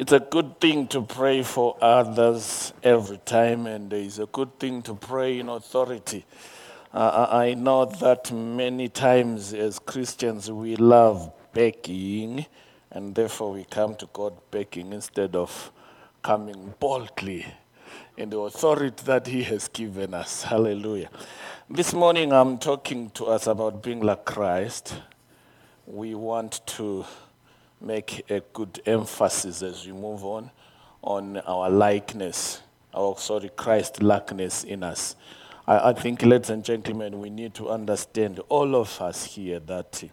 It's a good thing to pray for others every time, and it's a good thing to pray in authority. I know that many times as Christians we love begging, and therefore we come to God begging instead of coming boldly in the authority that he has given us. Hallelujah. This morning I'm talking to us about being like Christ. We want to make a good emphasis as we move on our likeness, Christ-likeness in us. I think, ladies and gentlemen, we need to understand, all of us here, that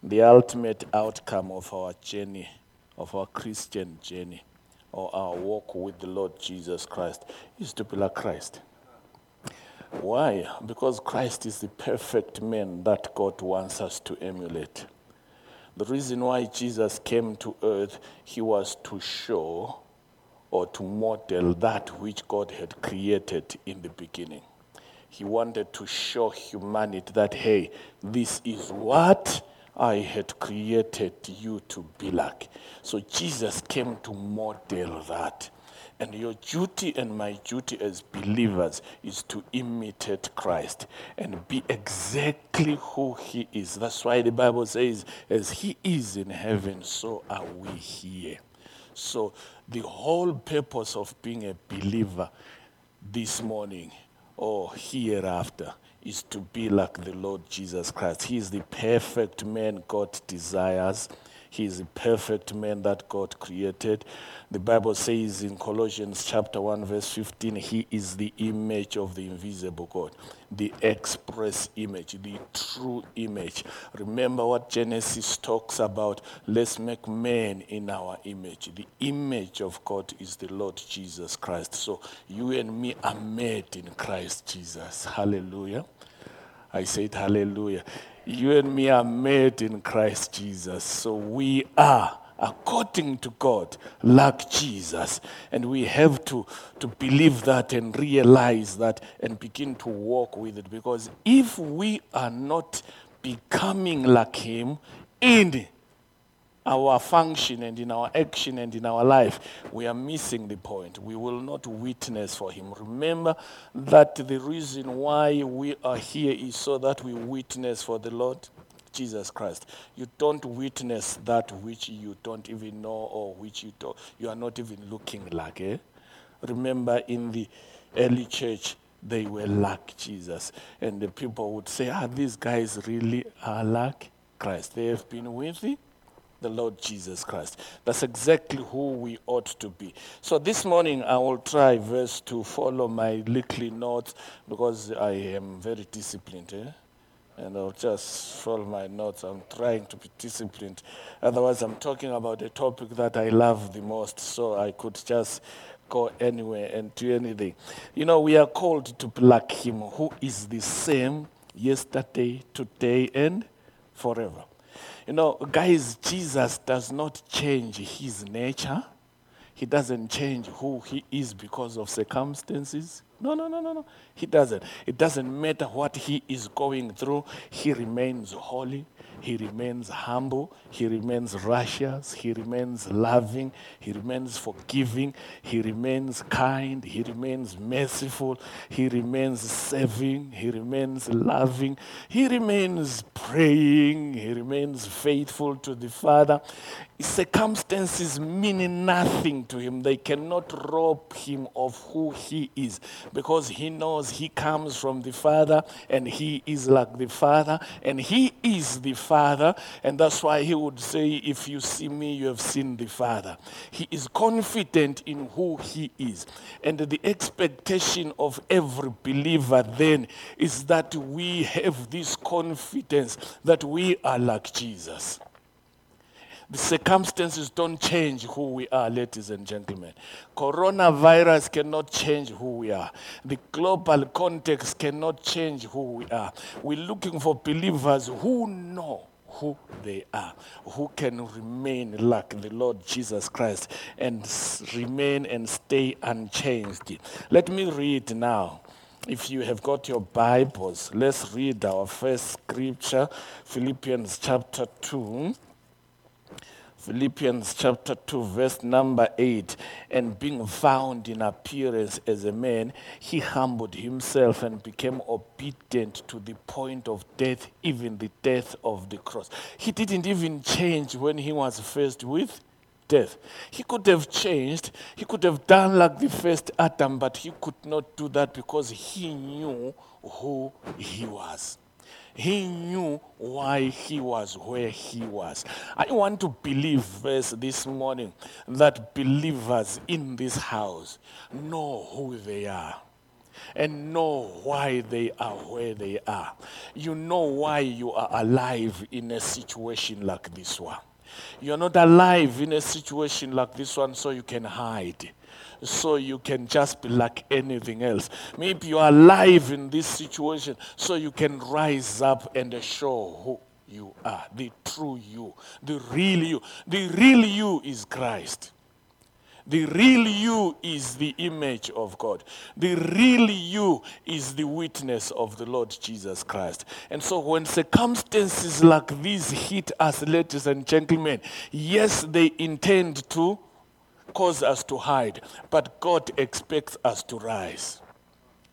the ultimate outcome of our journey, of our Christian journey, or our walk with the Lord Jesus Christ, is to be like Christ. Why? Because Christ is the perfect man that God wants us to emulate. The reason why Jesus came to earth, he was to show or to model that which God had created in the beginning. He wanted to show humanity that, hey, this is what I had created you to be like. So Jesus came to model that. And your duty and my duty as believers is to imitate Christ and be exactly who he is. That's why the Bible says, as he is in heaven, so are we here. So the whole purpose of being a believer this morning or hereafter is to be like the Lord Jesus Christ. He is the perfect man God desires. He is the perfect man that God created. The Bible says in Colossians chapter 1, verse 15, he is the image of the invisible God, the express image, the true image. Remember what Genesis talks about, let's make man in our image. The image of God is the Lord Jesus Christ. So you and me are made in Christ Jesus. Hallelujah. I said hallelujah. You and me are made in Christ Jesus. So we are, according to God, like Jesus. And we have to believe that and realize that and begin to walk with it. Because if we are not becoming like him in our function and in our action and in our life, we are missing the point. We will not witness for him. Remember that the reason why we are here is so that we witness for the Lord Jesus Christ. You don't witness that which you don't even know or which you are not even looking like. Remember in the early church, they were like Jesus. And the people would say, these guys really are like Christ. They have been with him. The Lord Jesus Christ. That's exactly who we ought to be. So this morning I will try verse to follow my little notes because I am very disciplined. And I'll just follow my notes. I'm trying to be disciplined. Otherwise I'm talking about a topic that I love the most. So I could just go anywhere and do anything. You know, we are called to be like him who is the same yesterday, today, and forever. You know, guys, Jesus does not change his nature. He doesn't change who he is because of circumstances. No. He doesn't. It doesn't matter what he is going through. He remains holy. He remains humble. He remains righteous. He remains loving. He remains forgiving. He remains kind. He remains merciful. He remains serving. He remains loving. He remains praying. He remains faithful to the Father. Circumstances mean nothing to him. They cannot rob him of who he is because he knows he comes from the Father and he is like the Father and he is the Father, and that's why he would say, if you see me, you have seen the Father. He is confident in who he is. And the expectation of every believer then is that we have this confidence that we are like Jesus. The circumstances don't change who we are, ladies and gentlemen. Coronavirus cannot change who we are. The global context cannot change who we are. We're looking for believers who know who they are, who can remain like the Lord Jesus Christ and remain and stay unchanged. Let me read now. If you have got your Bibles, let's read our first scripture, Philippians chapter 2. Philippians chapter 2, verse number 8, and being found in appearance as a man, he humbled himself and became obedient to the point of death, even the death of the cross. He didn't even change when he was faced with death. He could have changed, he could have done like the first Adam, but he could not do that because he knew who he was. He knew why he was where he was. I want to believe this morning that believers in this house know who they are and know why they are where they are. You know why you are alive in a situation like this one. You're not alive in a situation like this one so you can hide, so you can just be like anything else. Maybe you are alive in this situation so you can rise up and show who you are, the true you, the real you. The real you is Christ. The real you is the image of God. The real you is the witness of the Lord Jesus Christ. And so when circumstances like these hit us, ladies and gentlemen, yes, they intend to cause us to hide, but God expects us to rise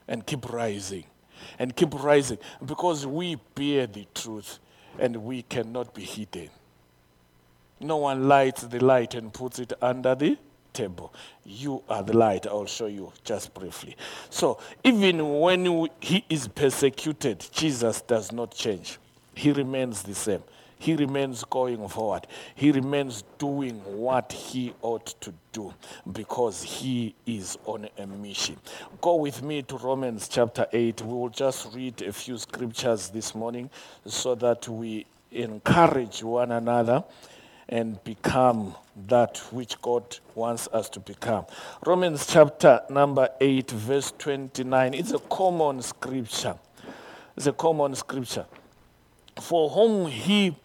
and keep rising and keep rising, because we bear the truth and we cannot be hidden. No one lights the light and puts it under the table. You are the light. I'll show you just briefly. So even when he is persecuted, Jesus does not change. He remains the same. He remains going forward. He remains doing what he ought to do because he is on a mission. Go with me to Romans chapter 8. We will just read a few scriptures this morning so that we encourage one another and become that which God wants us to become. Romans chapter number 8, verse 29. It's a common scripture. It's a common scripture. For whom he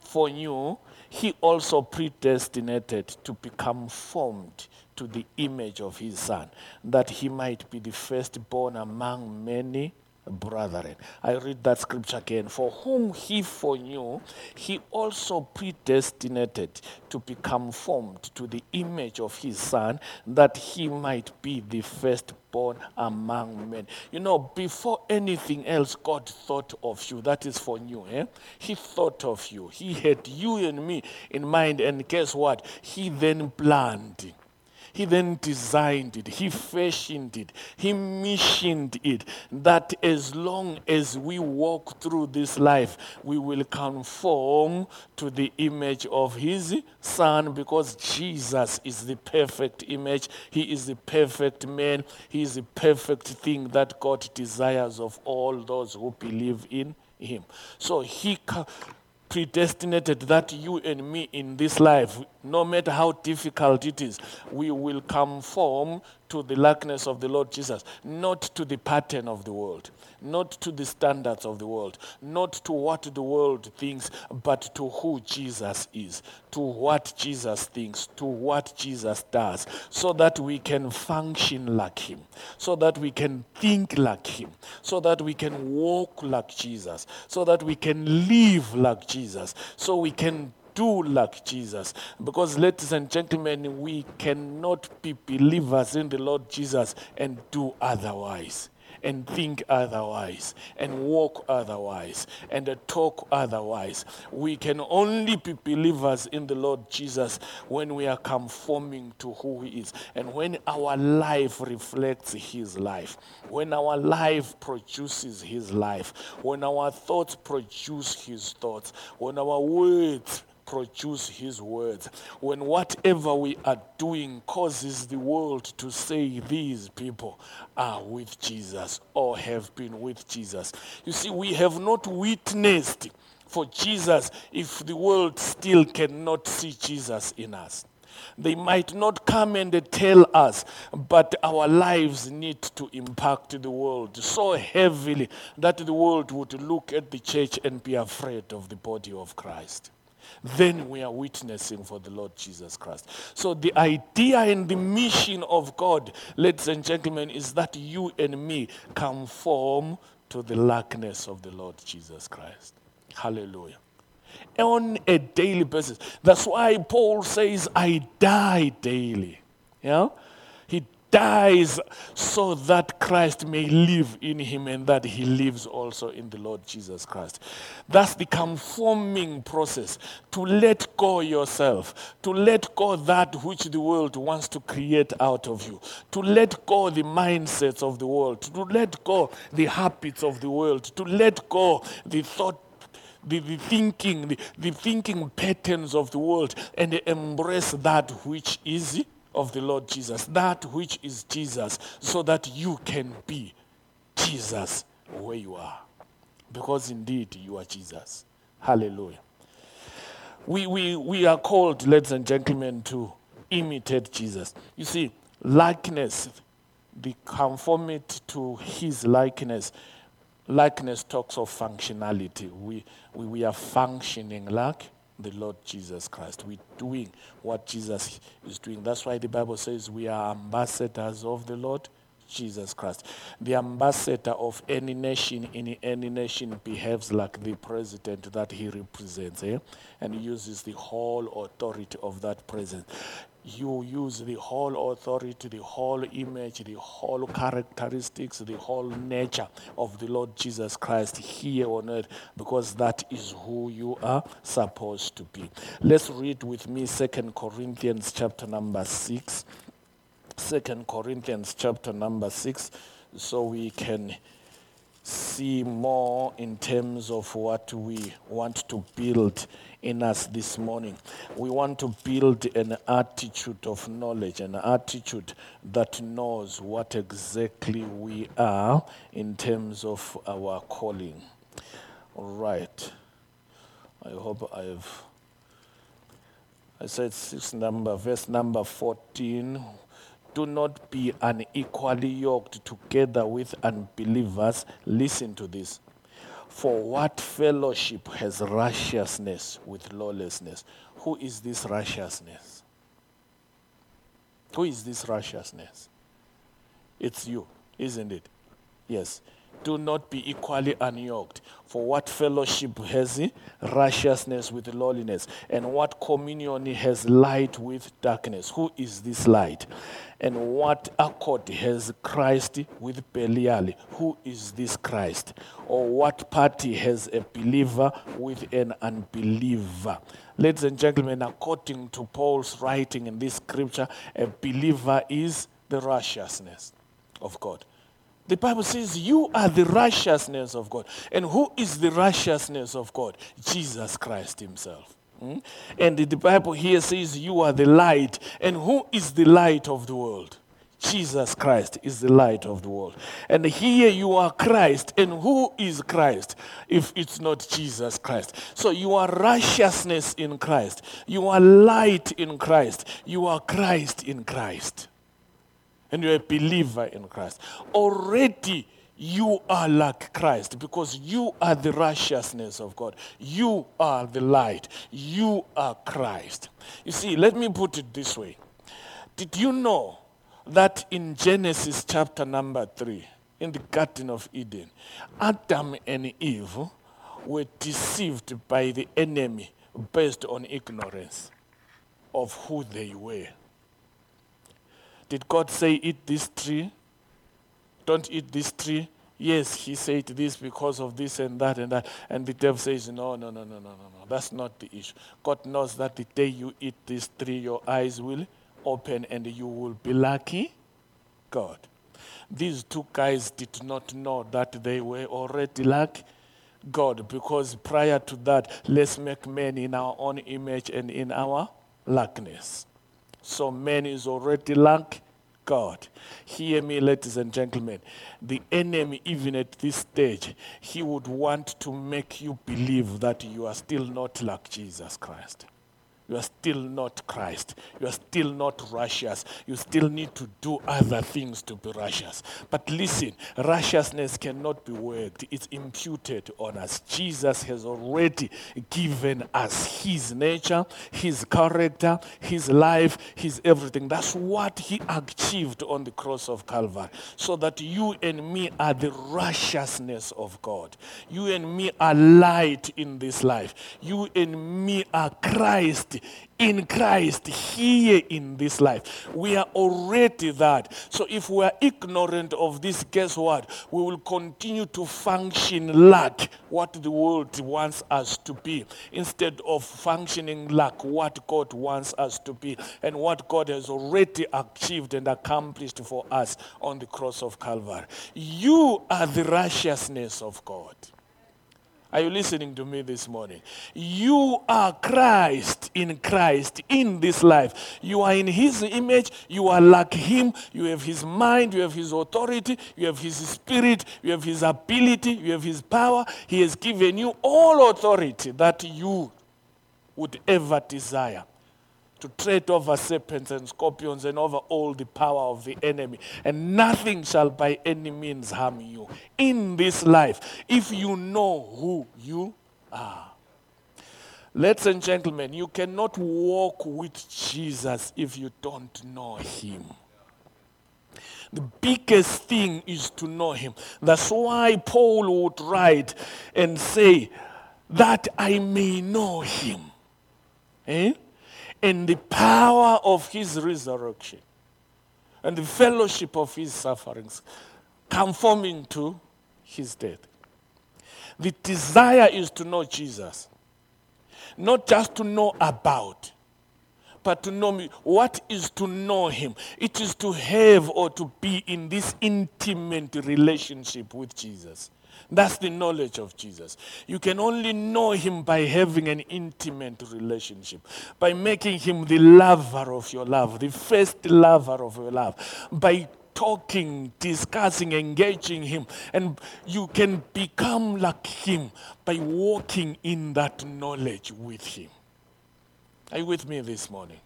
foreknew, he also predestinated to become formed to the image of his Son, that he might be the firstborn among many brethren. I read that scripture again. For whom he foreknew, he also predestinated to become formed to the image of his Son, that he might be the firstborn among men. You know, before anything else, God thought of you. That is foreknew. He thought of you. He had you and me in mind. And guess what? He then planned. He then designed it, he fashioned it, he missioned it, that as long as we walk through this life, we will conform to the image of his Son, because Jesus is the perfect image, he is the perfect man, he is the perfect thing that God desires of all those who believe in him. So he predestinated that you and me in this life, no matter how difficult it is, we will conform to the likeness of the Lord Jesus, not to the pattern of the world, not to the standards of the world, not to what the world thinks, but to who Jesus is, to what Jesus thinks, to what Jesus does, so that we can function like him, so that we can think like him, so that we can walk like Jesus, so that we can live like Jesus, so we can do like Jesus. Because, ladies and gentlemen, we cannot be believers in the Lord Jesus and do otherwise, and think otherwise, and walk otherwise, and talk otherwise. We can only be believers in the Lord Jesus when we are conforming to who he is, and when our life reflects his life, when our life produces his life, when our thoughts produce his thoughts, when our words produce his words, when whatever we are doing causes the world to say these people are with Jesus or have been with Jesus. You see, we have not witnessed for Jesus if the world still cannot see Jesus in us. They might not come and tell us, but our lives need to impact the world so heavily that the world would look at the church and be afraid of the body of Christ. Then we are witnessing for the Lord Jesus Christ. So the idea and the mission of God, ladies and gentlemen, is that you and me conform to the likeness of the Lord Jesus Christ. Hallelujah. on a daily basis. That's why Paul says, I die daily. Yeah? He dies so that Christ may live in him and that he lives also in the Lord Jesus Christ. That's the conforming process, to let go yourself, to let go that which the world wants to create out of you, to let go the mindsets of the world, to let go the habits of the world, to let go the thought, the thinking patterns of the world, and embrace that which is of the Lord Jesus, that which is Jesus, so that you can be Jesus where you are. Because indeed you are Jesus. Hallelujah. We are called, ladies and gentlemen, to imitate Jesus. You see, likeness, the conformity to his likeness. Likeness talks of functionality. We are functioning like the Lord Jesus Christ. We're doing what Jesus is doing. That's why the Bible says we are ambassadors of the Lord Jesus Christ. The ambassador of any nation in any nation behaves like the president that he represents, and uses the whole authority of that president. You use the whole authority, the whole image, the whole characteristics, the whole nature of the Lord Jesus Christ here on earth, because that is who you are supposed to be. Let's read with me 2 Corinthians chapter number 6. 2 Corinthians chapter number 6, so we can see more in terms of what we want to build in us this morning. We want to build an attitude of knowledge, an attitude that knows what exactly we are in terms of our calling. All right. I hope I said verse number 14. Do not be unequally yoked together with unbelievers. Listen to this. For what fellowship has righteousness with lawlessness? Who is this righteousness? Who is this righteousness? It's you, isn't it? Yes. Do not be equally unyoked. For what fellowship has righteousness with lawlessness? And what communion has light with darkness? Who is this light? And what accord has Christ with Belial? Who is this Christ? Or what party has a believer with an unbeliever? Ladies and gentlemen, according to Paul's writing in this scripture, a believer is the righteousness of God. The Bible says you are the righteousness of God. And who is the righteousness of God? Jesus Christ himself. And the Bible here says you are the light. And who is the light of the world? Jesus Christ is the light of the world. And here you are Christ. And who is Christ if it's not Jesus Christ? So you are righteousness in Christ. You are light in Christ. You are Christ in Christ. And you're a believer in Christ. Already you are like Christ because you are the righteousness of God. You are the light. You are Christ. You see, let me put it this way. Did you know that in Genesis chapter number 3, in the Garden of Eden, Adam and Eve were deceived by the enemy based on ignorance of who they were? Did God say, eat this tree? Don't eat this tree? Yes, he said this because of this and that and that. And the devil says, no. That's not the issue. God knows that the day you eat this tree, your eyes will open and you will be lucky. God. These two guys did not know that they were already like God, because prior to that, let's make man in our own image and in our likeness. So man is already like God. Hear me, ladies and gentlemen. The enemy, even at this stage, he would want to make you believe that you are still not like Jesus Christ. you are still not Christ. You are still not righteous. You still need to do other things to be righteous. But listen, righteousness cannot be worked. It's imputed on us. Jesus has already given us his nature, his character, his life, his everything. That's what he achieved on the cross of Calvary, so that you and me are the righteousness of God. You and me are light in this life. You and me are Christ in Christ here in this life. We are already that. So if we are ignorant of this, guess what? We will continue to function like what the world wants us to be, instead of functioning like what God wants us to be and what God has already achieved and accomplished for us on the cross of Calvary. You are the righteousness of God. Are you listening to me this morning? You are Christ, in this life. You are in his image. You are like him. You have his mind. You have his authority. You have his spirit. You have his ability. You have his power. He has given you all authority that you would ever desire, to tread over serpents and scorpions and over all the power of the enemy. And nothing shall by any means harm you in this life, if you know who you are. Ladies and gentlemen, you cannot walk with Jesus if you don't know him. The biggest thing is to know him. That's why Paul would write and say, that I may know him. And the power of his resurrection, and the fellowship of his sufferings, conforming to his death. The desire is to know Jesus. Not just to know about, but to know me. What is to know him? It is to have or to be in this intimate relationship with Jesus. That's the knowledge of Jesus. You can only know him by having an intimate relationship, by making him the lover of your love, the first lover of your love, by talking, discussing, engaging him. And you can become like him by walking in that knowledge with him. Are you with me this morning?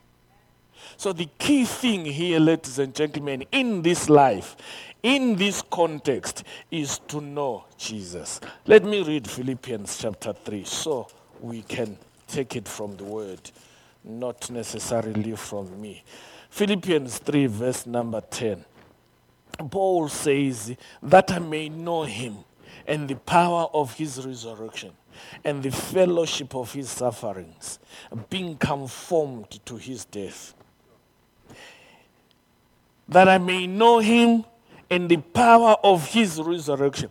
So the key thing here, ladies and gentlemen, in this life, in this context, is to know Jesus. Let me read Philippians chapter 3 so we can take it from the word, not necessarily from me. Philippians 3 verse number 10. Paul says, that I may know him and the power of his resurrection, and the fellowship of his sufferings, being conformed to his death. That I may know him and the power of his resurrection.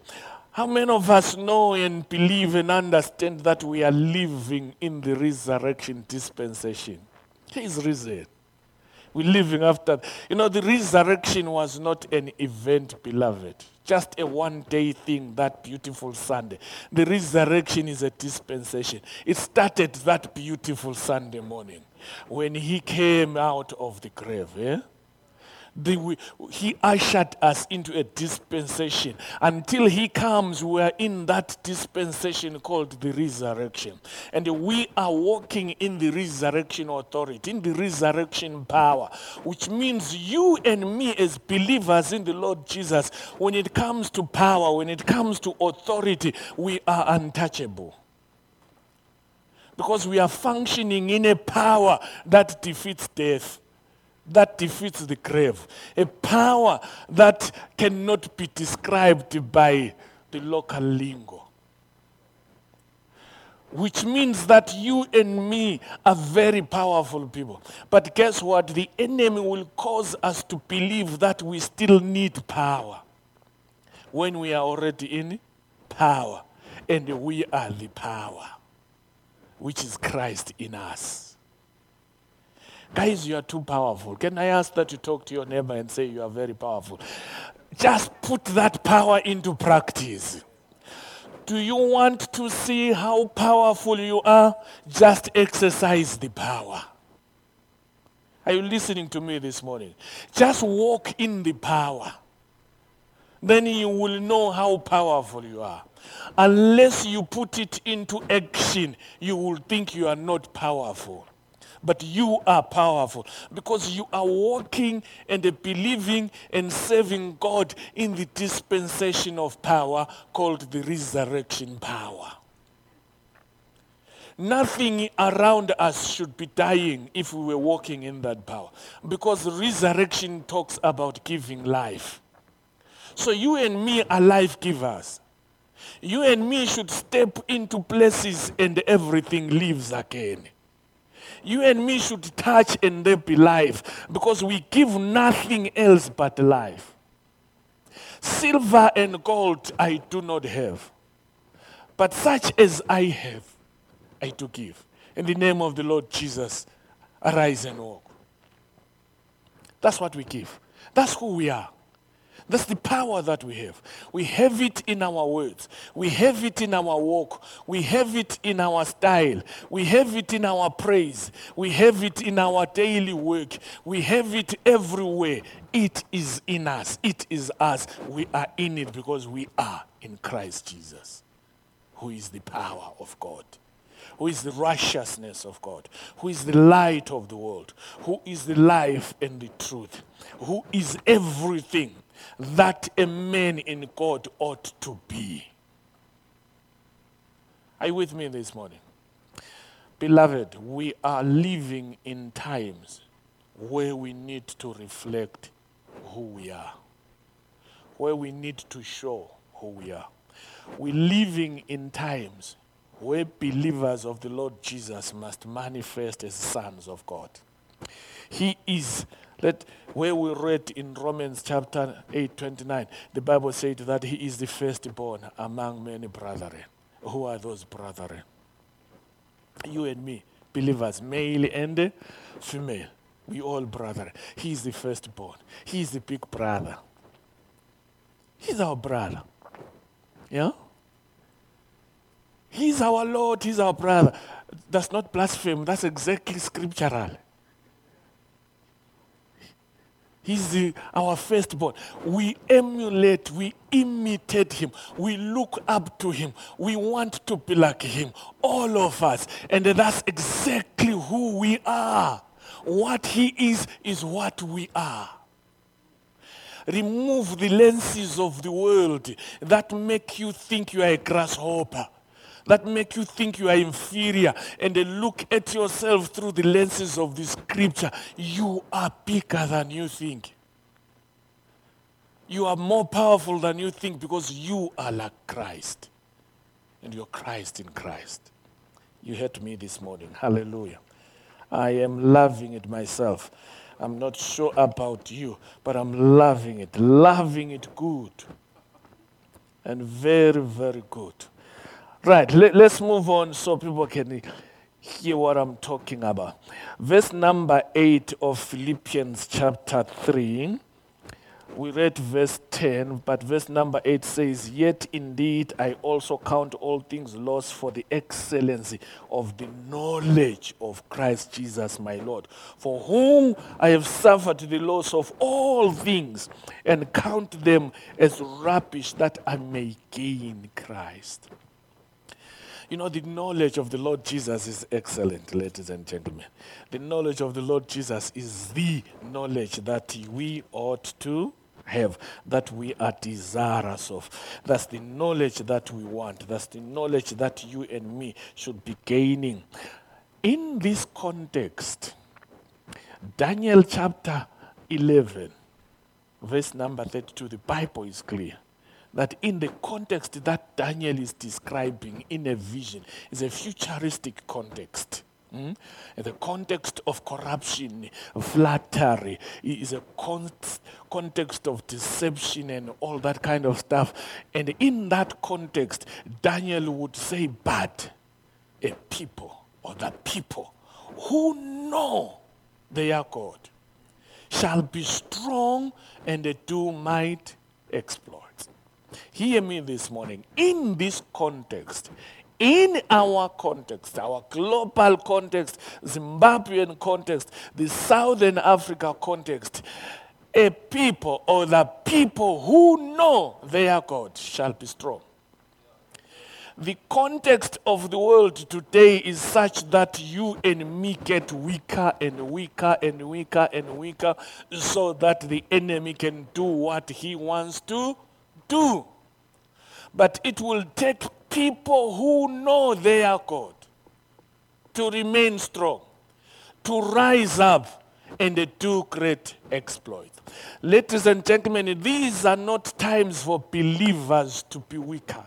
How many of us know and believe and understand that we are living in the resurrection dispensation? He is risen. We're living after. You know, the resurrection was not an event, beloved. Just a one-day thing, that beautiful Sunday. The resurrection is a dispensation. It started that beautiful Sunday morning when he came out of the grave. He ushered us into a dispensation. Until he comes, we are in that dispensation called the resurrection. And we are walking in the resurrection authority, in the resurrection power, which means you and me as believers in the Lord Jesus, when it comes to power, when it comes to authority, we are untouchable. Because we are functioning in a power that defeats death, that defeats the grave, a power that cannot be described by the local lingo. Which means that you and me are very powerful people. But guess what? The enemy will cause us to believe that we still need power when we are already in power. And we are the power, which is Christ in us. Guys, you are too powerful. Can I ask that you talk to your neighbor and say you are very powerful? Just put that power into practice. Do you want to see how powerful you are? Just exercise the power. Are you listening to me this morning? Just walk in the power. Then you will know how powerful you are. Unless you put it into action, you will think you are not powerful. but you are powerful because you are walking and believing and serving God in the dispensation of power called the resurrection power. Nothing around us should be dying if we were walking in that power, because resurrection talks about giving life. So you and me are life givers. You and me should step into places and everything lives again. You and me should touch and there be life, because we give nothing else but life. Silver and gold I do not have, but such as I have, I do give. In the name of the Lord Jesus, arise and walk. That's what we give. That's who we are. That's the power that we have. We have it in our words. We have it in our walk. We have it in our style. We have it in our praise. We have it in our daily work. We have it everywhere. It is in us. It is us. We are in it because we are in Christ Jesus, who is the power of God, who is the righteousness of God, who is the light of the world, who is the life and the truth, who is everything that a man in God ought to be. Are you with me this morning? Beloved, we are living in times where we need to reflect who we are, where we need to show who we are. We're living in times where believers of the Lord Jesus must manifest as sons of God. He is, where we read in Romans chapter 8:29, the Bible said that he is the firstborn among many brethren. Who are those brethren? You and me, believers, male and female. We all brethren. He is the firstborn. He is the big brother. He's our brother. Yeah? He's our Lord, he's our brother. That's not blasphemy, that's exactly scriptural. He's our firstborn. We emulate, we imitate him. We look up to him. We want to be like him, all of us. And that's exactly who we are. What he is what we are. Remove the lenses of the world that make you think you are a grasshopper, that make you think you are inferior, and look at yourself through the lenses of the scripture. You are bigger than you think. You are more powerful than you think, because you are like Christ, and you're Christ in Christ. You heard me this morning. Hallelujah. I am loving it myself. I'm not sure about you, but I'm loving it good, and very, very good. Right, let's move on so people can hear what I'm talking about. Verse number 8 of Philippians chapter 3. We read verse 10, but verse number 8 says, "Yet indeed I also count all things lost for the excellency of the knowledge of Christ Jesus my Lord, for whom I have suffered the loss of all things, and count them as rubbish, that I may gain Christ." You know, the knowledge of the Lord Jesus is excellent, ladies and gentlemen. The knowledge of the Lord Jesus is the knowledge that we ought to have, that we are desirous of. That's the knowledge that we want. That's the knowledge that you and me should be gaining. In this context, Daniel chapter 11, verse number 32, the Bible is clear that in the context that Daniel is describing in a vision is a futuristic context. The context of corruption, flattery, is a context of deception and all that kind of stuff. And in that context, Daniel would say, but a people, or the people who know their God, shall be strong and do might exploits. Hear me this morning. In this context, in our context, our global context, Zimbabwean context, the Southern Africa context, a people, or the people who know their God, shall be strong. The context of the world today is such that you and me get weaker and weaker and weaker and weaker so that the enemy can do what he wants to do. But it will take people who know their God to remain strong, to rise up and do great exploits. Ladies and gentlemen, these are not times for believers to be weaker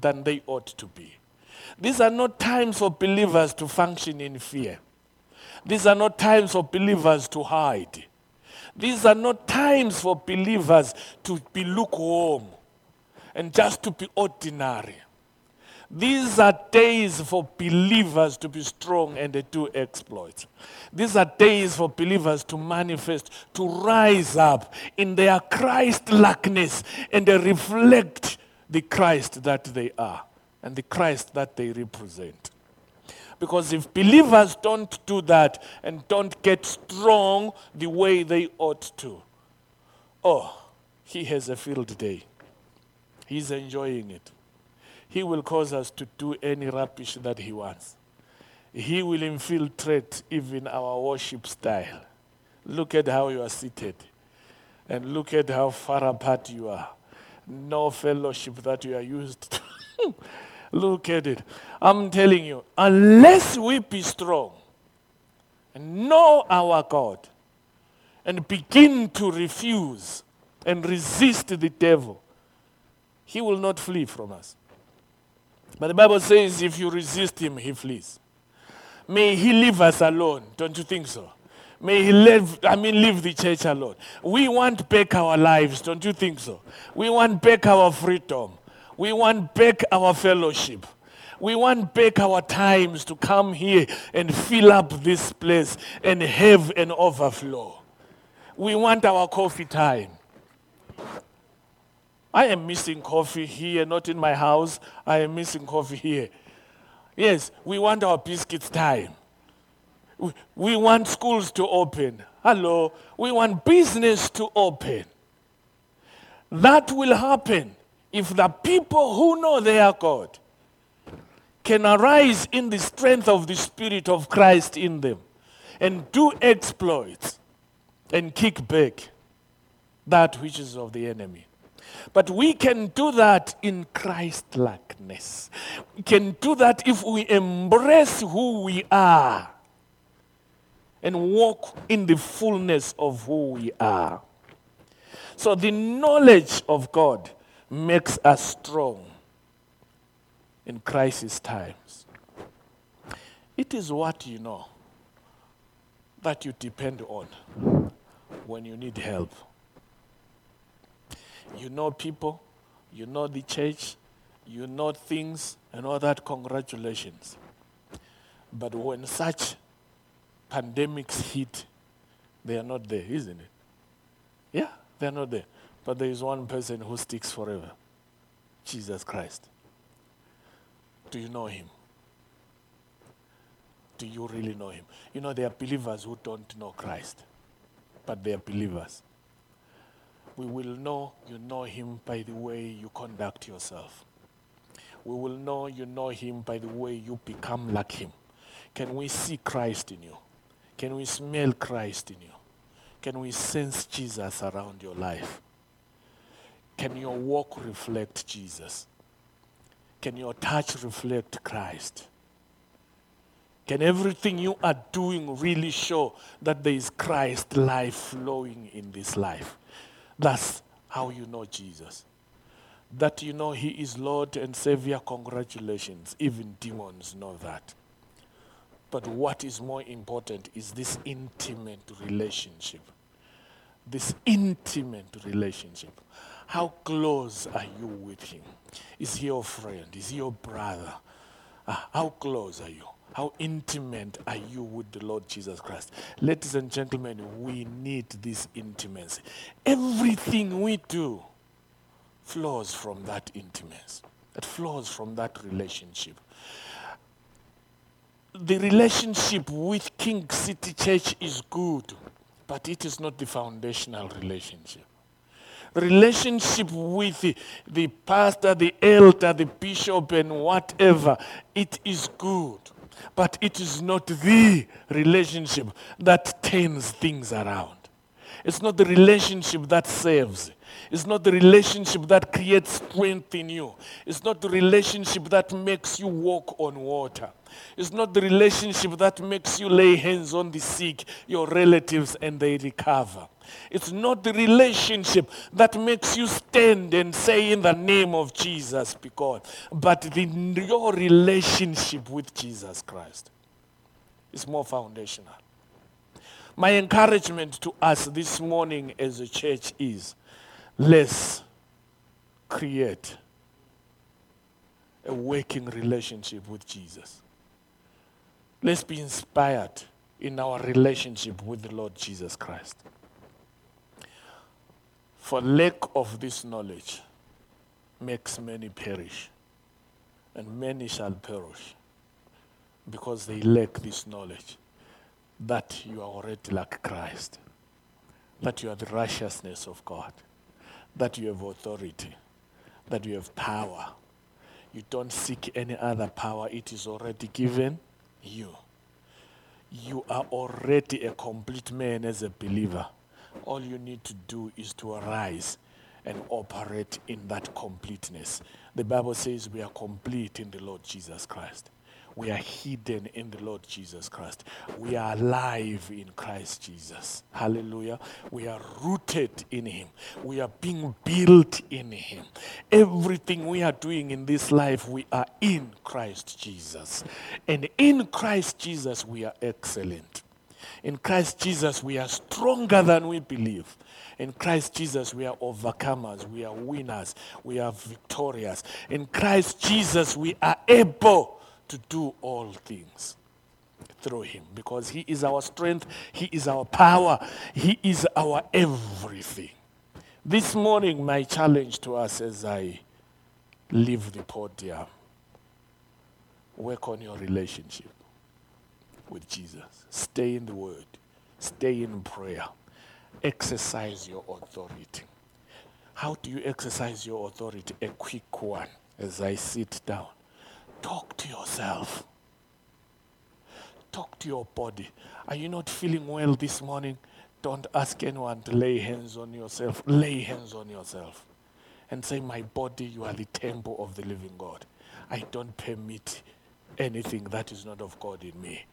than they ought to be. These are not times for believers to function in fear. These are not times for believers to hide. These are not times for believers to be lukewarm and just to be ordinary. These are days for believers to be strong and to do exploits. These are days for believers to manifest, to rise up in their Christ-likeness and reflect the Christ that they are and the Christ that they represent. Because if believers don't do that and don't get strong the way they ought to, oh, he has a field day. He's enjoying it. He will cause us to do any rubbish that he wants. He will infiltrate even our worship style. Look at how you are seated and look at how far apart you are. No fellowship that you are used to. Look at it. I'm telling you, unless we be strong and know our God and begin to refuse and resist the devil, he will not flee from us. But the Bible says if you resist him, he flees. May he leave us alone. Don't you think so? May he leave the church alone. We want back our lives, don't you think so? We want back our freedom. We want back our fellowship. We want back our times to come here and fill up this place and have an overflow. We want our coffee time. I am missing coffee here, not in my house. I am missing coffee here. Yes, we want our biscuits time. We want schools to open. Hello. We want business to open. That will happen if the people who know their God can arise in the strength of the Spirit of Christ in them and do exploits and kick back that which is of the enemy. But we can do that in Christ-likeness. We can do that if we embrace who we are and walk in the fullness of who we are. So the knowledge of God makes us strong in crisis times. It is what you know that you depend on when you need help. You know people, you know the church, you know things and all that, congratulations. But when such pandemics hit, they are not there, isn't it? Yeah, they are not there. But there is one person who sticks forever. Jesus Christ. Do you know him? Do you really know him? You know, there are believers who don't know Christ, but they are believers. We will know you know him by the way you conduct yourself. We will know you know him by the way you become like him. Can we see Christ in you? Can we smell Christ in you? Can we sense Jesus around your life? Can your walk reflect Jesus? Can your touch reflect Christ? Can everything you are doing really show that there is Christ life flowing in this life? That's how you know Jesus. That you know he is Lord and Savior, congratulations. Even demons know that. But what is more important is this intimate relationship. This intimate relationship. How close are you with him? Is he your friend? Is he your brother? How close are you? How intimate are you with the Lord Jesus Christ? Ladies and gentlemen, we need this intimacy. Everything we do flows from that intimacy. It flows from that relationship. The relationship with King City Church is good, but it is not the foundational relationship. relationship with the pastor, the elder, the bishop, and whatever, it is good. But it is not the relationship that turns things around. It's not the relationship that saves. It's not the relationship that creates strength in you. It's not the relationship that makes you walk on water. It's not the relationship that makes you lay hands on the sick, your relatives, and they recover. It's not the relationship that makes you stand and say, in the name of Jesus, because, but your relationship with Jesus Christ is more foundational. My encouragement to us this morning as a church is, let's create a working relationship with Jesus. Let's be inspired in our relationship with the Lord Jesus Christ. For lack of this knowledge makes many perish, and many shall perish because they lack this knowledge that you are already like Christ, that you are the righteousness of God, that you have authority, that you have power. You don't seek any other power. It is already given you. You are already a complete man as a believer. All you need to do is to arise and operate in that completeness. The Bible says we are complete in the Lord Jesus Christ. We are hidden in the Lord Jesus Christ. We are alive in Christ Jesus. Hallelujah. We are rooted in Him. We are being built in Him. Everything we are doing in this life, we are in Christ Jesus. And in Christ Jesus, we are excellent. In Christ Jesus, we are stronger than we believe. In Christ Jesus, we are overcomers. We are winners. We are victorious. In Christ Jesus, we are able to do all things through Him, because He is our strength, He is our power, He is our everything. This morning, my challenge to us as I leave the podium, work on your relationship with Jesus. Stay in the Word. Stay in prayer. Exercise your authority. How do you exercise your authority? A quick one as I sit down. Talk to yourself. Talk to your body. Are you not feeling well this morning? Don't ask anyone to lay hands on yourself. Lay hands on yourself and say, my body, you are the temple of the living God. I don't permit anything that is not of God in me.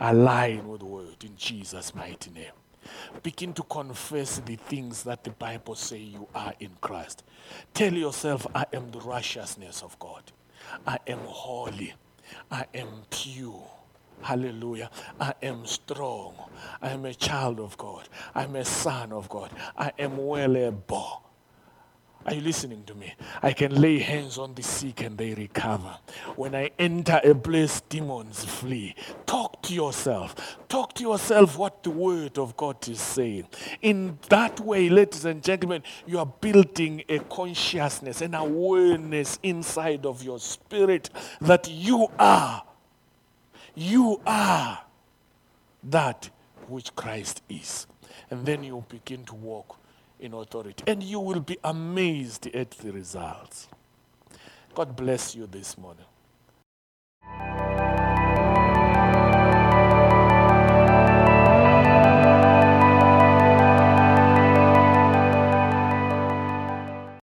Align with the Word in Jesus' mighty name. Begin to confess the things that the Bible says you are in Christ. Tell yourself, I am the righteousness of God. I am holy. I am pure. Hallelujah. I am strong. I am a child of God. I am a son of God. I am well able. Are you listening to me? I can lay hands on the sick and they recover. When I enter a place, demons flee. Talk to yourself. Talk to yourself what the Word of God is saying. In that way, ladies and gentlemen, you are building a consciousness, an awareness inside of your spirit that you are that which Christ is. And then you begin to walk in authority, and you will be amazed at the results. God bless you this morning.